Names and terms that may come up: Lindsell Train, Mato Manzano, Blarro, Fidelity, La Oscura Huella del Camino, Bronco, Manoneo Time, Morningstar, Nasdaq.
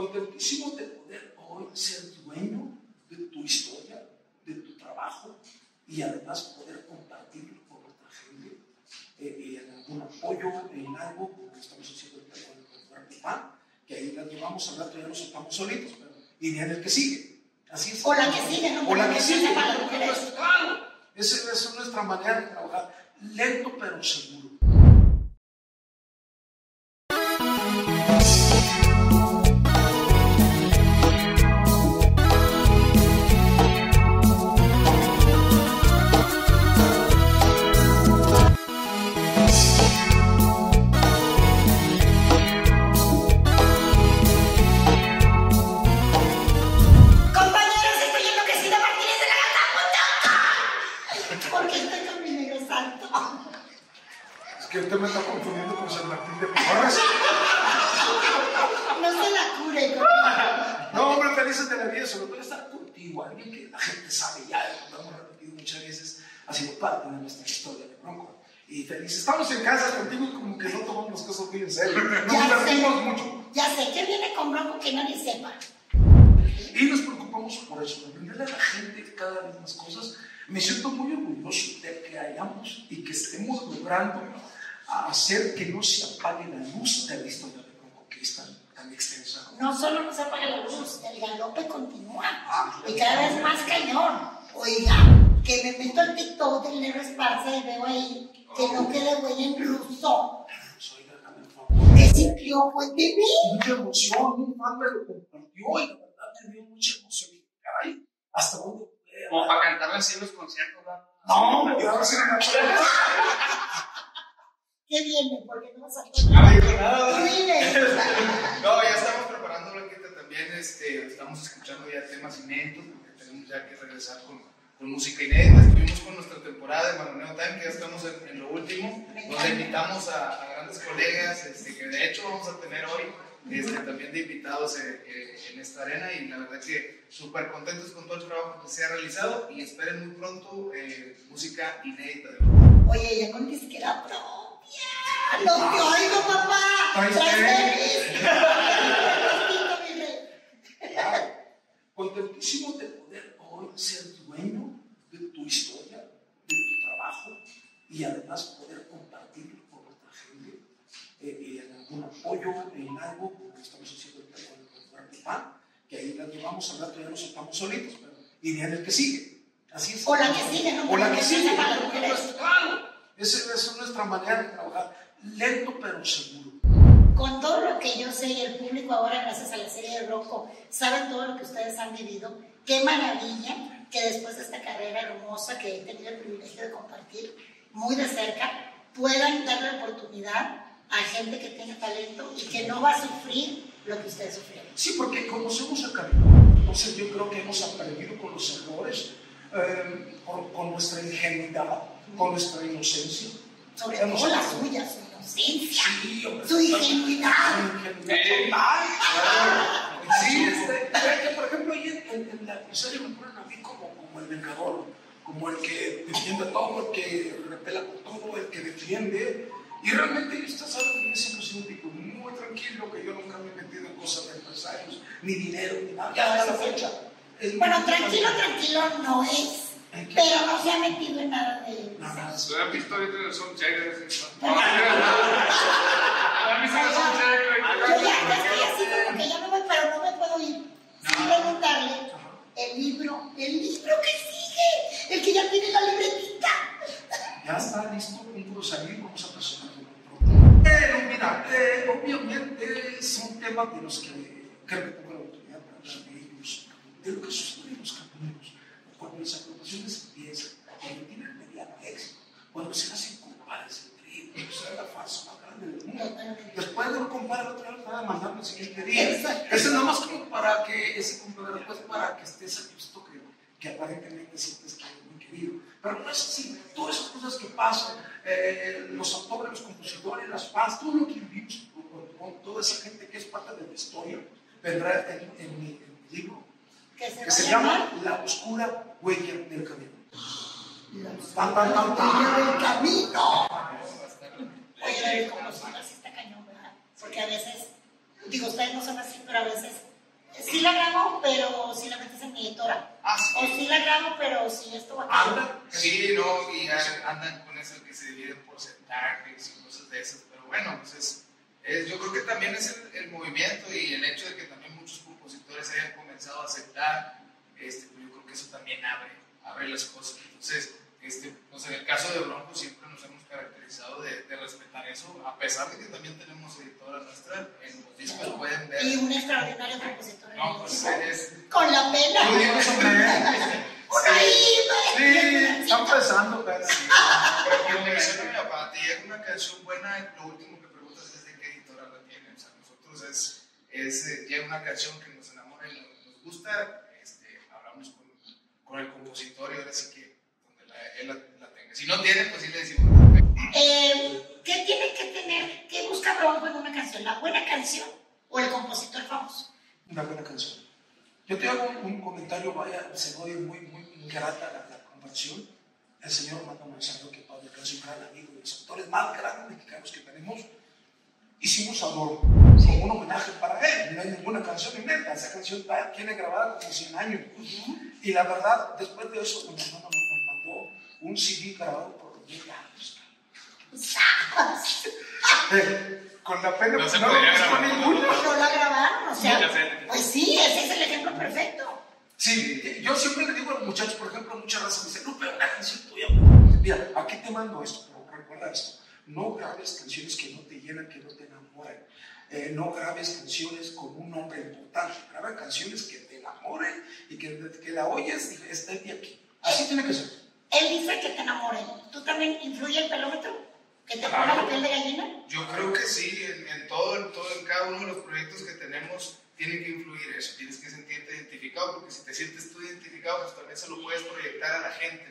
contentísimo de poder hoy ser dueño de tu historia, de tu trabajo y además poder compartirlo con otra gente en algún apoyo, en algo, como estamos haciendo con el PAN, que ahí la llevamos al rato, ya nos estamos solitos, pero diría en el que sigue. Así es. O la que sigue, ¿no? O la que sigue, claro. Esa es nuestra manera de trabajar, lento pero seguro. Que usted me está confundiendo con San Martín de Porres. No se la cure, ¿no? No, hombre, felices de la vida, sobre todo estar contigo, alguien que la gente sabe ya, lo hemos repetido muchas veces, ha sido parte de nuestra historia de Bronco. Y felices, estamos en casa contigo y como que no tomamos las cosas muy en serio. Nos divertimos mucho. Ya sé, ¿qué viene con Bronco que nadie sepa? Y nos preocupamos por eso, aprenderle a la gente cada vez más cosas. Me siento muy orgulloso de que hayamos y que estemos logrando hacer que no se apague la luz de la historia de Bronco, que es tan extensa. No solo no se apaga la luz, el galope continúa. Y cada vez más cañón. Oiga, que me meto al TikTok del negro Esparza y veo ahí que no quede huella en ruso. ¿Qué sintió pues de mí? Mucha emoción, un fan me lo compartió y la verdad me dio mucha emoción. Caray, hasta dónde pude. Como para cantarla así en los conciertos, ¿verdad? No, me dio a hacer una prueba. ¿Qué viene? Porque no vas a nada. No, ya estamos preparando la enquete también, estamos escuchando ya temas inéditos, porque tenemos ya que regresar con música inédita. Estuvimos con nuestra temporada de Manoneo Time, que ya estamos en lo último. Nos invitamos a grandes colegas, que de hecho vamos a tener hoy también de invitados en esta arena, y la verdad que súper contentos con todo el trabajo que se ha realizado y esperen muy pronto música inédita. Oye, ya con disquera pro. ¡Lo que oigo, papá! Contentísimo de poder hoy ser dueño de tu historia, de tu trabajo y además poder compartirlo con otra gente en algún apoyo, en algo, como estamos haciendo con el PAN, que ahí la llevamos al rato, ya nos estamos solitos, pero diría en el que sigue. Así es. O la que sigue, ¿no? O la que sigue. Esa es nuestra manera de trabajar. Lento pero seguro. Con todo lo que yo sé y el público ahora, gracias a la serie de Bronco, saben todo lo que ustedes han vivido. Qué maravilla que después de esta carrera hermosa que he tenido el privilegio de compartir muy de cerca, puedan darle la oportunidad a gente que tenga talento y que no va a sufrir lo que ustedes sufrieron. Sí, porque conocemos el camino. Entonces yo creo que hemos aprendido con los errores, con nuestra ingenuidad, con nuestra inocencia. Sobre todo la suya, su inocencia, su ingenuidad. Sí, por ejemplo, ahí en la serie me ponen a mí como el vengador, como el que defiende a todo, el que repela por todo, el que defiende. Y realmente ustedes saben que yo siempre soy un tipo muy tranquilo, que yo nunca me he metido en cosas de empresarios, ni dinero, ni nada. Ya a la fecha. Bueno, tranquilo, tranquilo no es. Pero no se ha metido en nada de él. Se lo han visto dentro del Sunshine de vez en cuando. Yo ya estoy así como que ya no me paro, no me puedo ir. Sin preguntarle el libro que sigue, el que ya tiene la libretita. Ya está listo, un salir, vamos a presentar. Pero mira, obviamente es un tema de los que creo que tengo la oportunidad para hablar de ellos, de lo que sucede en los caminos. Cuando las agrupaciones empiezan, cuando tienen mediano éxito, cuando se hacen comparas entre ellos, es la farsa más grande del mundo. Después de un comparo, otra vez van a mandarme el siguiente día. Eso es nada más como para que ese comparo, después para que estés a gusto, que aparentemente sientes que es muy querido. Pero no es así. Todas esas cosas que pasan, los autores, los compositores, las fans, todo lo que vivimos con toda esa gente que es parte de la historia, vendrá en mi libro. Que se llama La Oscura Huella del Camino. Oye, David, como si no está cañón, ¿verdad? Porque a veces digo, ustedes no son así, pero a veces sí la grabo, pero sí la metes en mi editora. Ah, sí. O sí la grabo, pero sí esto va a quedar. Sí, no, y andan con eso que se dividen porcentajes y cosas de esas, pero bueno, pues es yo creo que también es el movimiento y el hecho de que también muchos compositores hayan comenzado a aceptar, pues yo creo que eso también abre las cosas. Entonces, pues en el caso de Bronco siempre nos hemos caracterizado de respetar eso, a pesar de que también tenemos editora nuestra, en los discos pueden ver. Y un extraordinario compositor. No, pues eres. Con la pena. Muy bien, sí, están pasando, pero sí. Lo que menciona para ti es una canción buena, lo último que preguntas es de qué editora la tienen. O sea, nosotros llega una canción que nos enamora y nos gusta, hablamos con el compositor y ahora sí que. La tenga. Si no tiene, pues sí le decimos. ¿Qué tiene que tener? ¿Qué busca Bronco en una canción? ¿La buena canción o el compositor famoso? Una buena canción. Yo te hago un comentario, vaya, se me oye muy, muy grata la comparación. El señor Mato Manzano, que Pablo es un gran amigo de los autores más grandes mexicanos que tenemos, hicimos Adorno como un homenaje para él. No hay ninguna canción inmediata. Esa canción tiene grabada como 100 años. Y la verdad, después de eso, un CD grabado por 10 años. Con la pena no se podría grabar ninguno. No la grabaron, o sea. Pues sí, ese es el ejemplo perfecto. Sí, yo siempre le digo a los muchachos, por ejemplo, muchas razas me dicen, no, pero la canción tuya. Mira, aquí te mando esto, pero recuerda esto. No grabes canciones que no te llenan, que no te enamoran. No grabes canciones con un nombre importante. Graba canciones que te enamoren y que la oyes y estés de aquí. Así tiene que ser. Él dice que te enamore. ¿Tú también influye el pelómetro? ¿Que te ponga la piel de gallina? Yo creo que sí. En cada uno de los proyectos que tenemos tiene que influir eso. Tienes que sentirte identificado, porque si te sientes tú identificado, pues también se lo puedes proyectar a la gente.